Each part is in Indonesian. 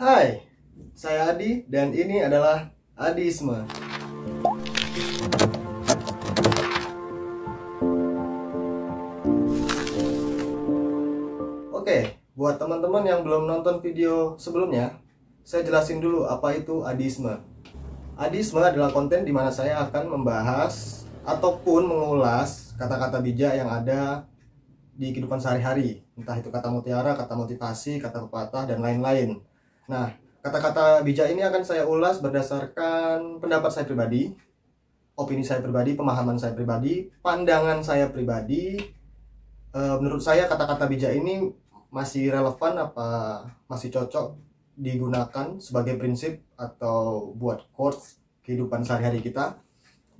Hai, saya Adi dan ini adalah Adisme. Oke, buat teman-teman yang belum nonton video sebelumnya, saya jelasin dulu apa itu Adisme. Adisme adalah konten di mana saya akan membahas ataupun mengulas kata-kata bijak yang ada di kehidupan sehari-hari, entah itu kata mutiara, kata motivasi, kata pepatah, dan lain-lain. Nah, kata-kata bijak ini akan saya ulas berdasarkan pendapat saya pribadi, opini saya pribadi, pemahaman saya pribadi, pandangan saya pribadi. Menurut saya kata-kata bijak ini masih relevan apa masih cocok digunakan sebagai prinsip atau buat quotes kehidupan sehari-hari kita.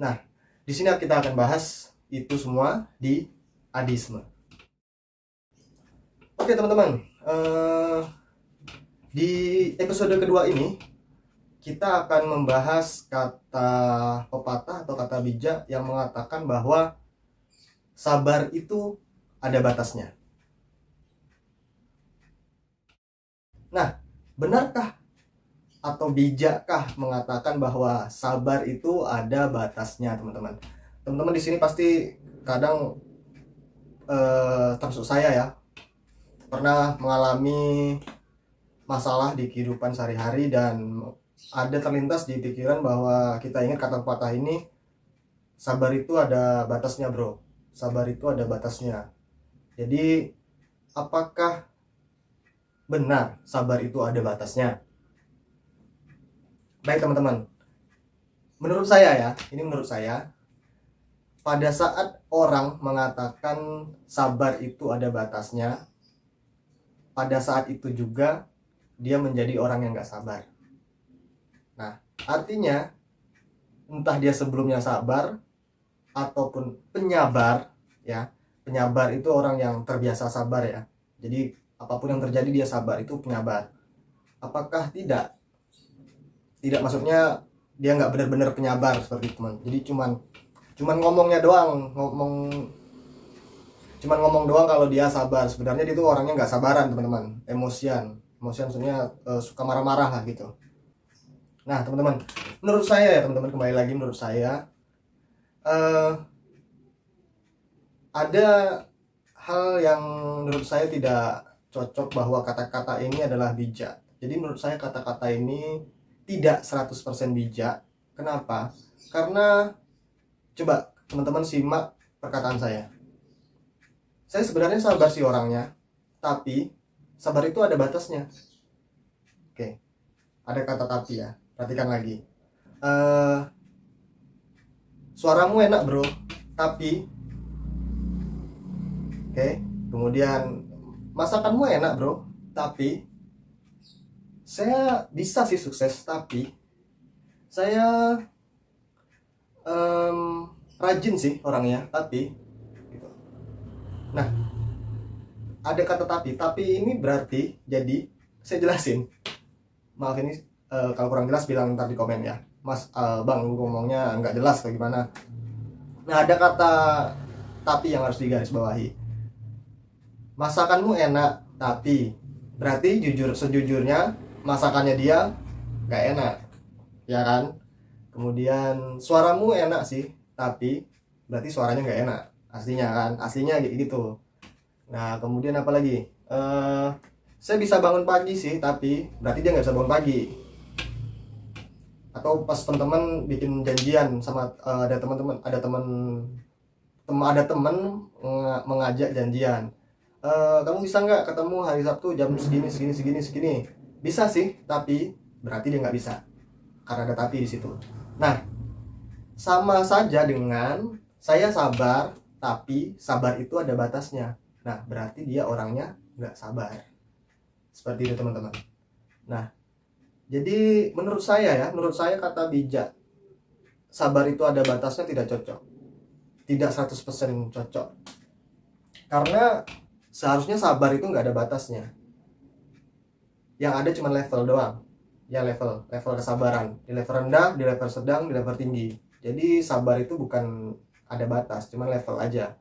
Nah, di sini kita akan bahas itu semua di Adisme. Oke teman-teman. Di episode kedua ini, kita akan membahas kata pepatah atau kata bijak yang mengatakan bahwa sabar itu ada batasnya. Nah, benarkah atau bijakkah mengatakan bahwa sabar itu ada batasnya, teman-teman? Teman-teman di sini pasti kadang, termasuk saya ya, pernah mengalami masalah di kehidupan sehari-hari dan ada terlintas di pikiran bahwa kita ingat kata pepatah ini, sabar itu ada batasnya bro, sabar itu ada batasnya. Jadi apakah benar sabar itu ada batasnya? Baik teman-teman, menurut saya ya, ini menurut saya, pada saat orang mengatakan sabar itu ada batasnya, pada saat itu juga dia menjadi orang yang gak sabar. Nah, artinya entah dia sebelumnya sabar ataupun penyabar ya. Penyabar itu orang yang terbiasa sabar ya. Jadi apapun yang terjadi dia sabar, itu penyabar. Apakah tidak? Tidak, maksudnya dia gak benar-benar penyabar seperti itu, teman. Jadi cuman ngomongnya doang, cuman ngomong doang kalau dia sabar. Sebenarnya dia itu orangnya gak sabaran, teman-teman. Emosian sebenarnya suka marah-marah lah gitu. Nah teman-teman, menurut saya ya teman-teman, kembali lagi menurut saya ada hal yang menurut saya tidak cocok bahwa kata-kata ini adalah bijak. Jadi menurut saya kata-kata ini tidak 100% bijak. Kenapa? Karena coba teman-teman simak perkataan saya. Saya sebenarnya sabar sih orangnya, tapi sabar itu ada batasnya. Oke, ada kata tapi ya. Perhatikan lagi. Suaramu enak bro, tapi. Oke, kemudian masakanmu enak bro, tapi. Saya bisa sih sukses, tapi. Saya rajin sih orangnya, tapi. Gitu. Nah. Ada kata tapi ini berarti, jadi saya jelasin. Maaf ini kalau kurang jelas bilang ntar di komen ya. Mas, bang ngomongnya nggak jelas atau gimana. Nah ada kata tapi yang harus digarisbawahi. Masakanmu enak, tapi berarti sejujurnya masakannya dia nggak enak, ya kan? Kemudian suaramu enak sih, tapi berarti suaranya nggak enak. Aslinya kan, aslinya gitu. Nah kemudian apa lagi, saya bisa bangun pagi sih, tapi berarti dia nggak bisa bangun pagi. Atau pas teman-teman bikin janjian sama ada teman mengajak janjian, kamu bisa nggak ketemu hari Sabtu jam segini? Bisa sih, tapi berarti dia nggak bisa karena ada tapi di situ. Nah sama saja dengan saya sabar, tapi sabar itu ada batasnya. Nah, berarti dia orangnya nggak sabar. Seperti itu, teman-teman. Nah, jadi menurut saya kata bijak sabar itu ada batasnya tidak cocok. Tidak 100% cocok. Karena seharusnya sabar itu nggak ada batasnya. Yang ada cuma level doang. Ya level kesabaran. Di level rendah, di level sedang, di level tinggi. Jadi sabar itu bukan ada batas, cuma level aja.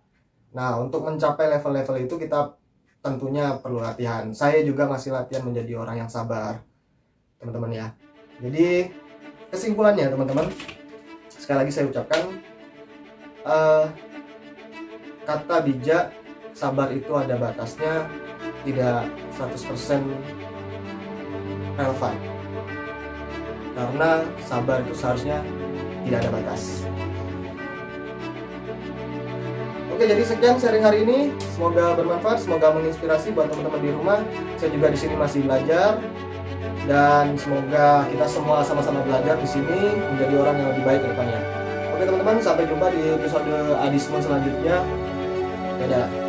Nah, untuk mencapai level-level itu kita tentunya perlu latihan. Saya juga masih latihan menjadi orang yang sabar. teman-teman ya. Jadi kesimpulannya teman-teman, sekali lagi saya ucapkan, kata bijak sabar itu ada batasnya, tidak 100% relevan, karena sabar itu seharusnya tidak ada batas. Oke, jadi sekian sharing hari ini. Semoga bermanfaat, semoga menginspirasi buat teman-teman di rumah. Saya juga di sini masih belajar, dan semoga kita semua sama-sama belajar di sini menjadi orang yang lebih baik ke depannya. Oke teman-teman, sampai jumpa di episode Adisme selanjutnya. Dadah.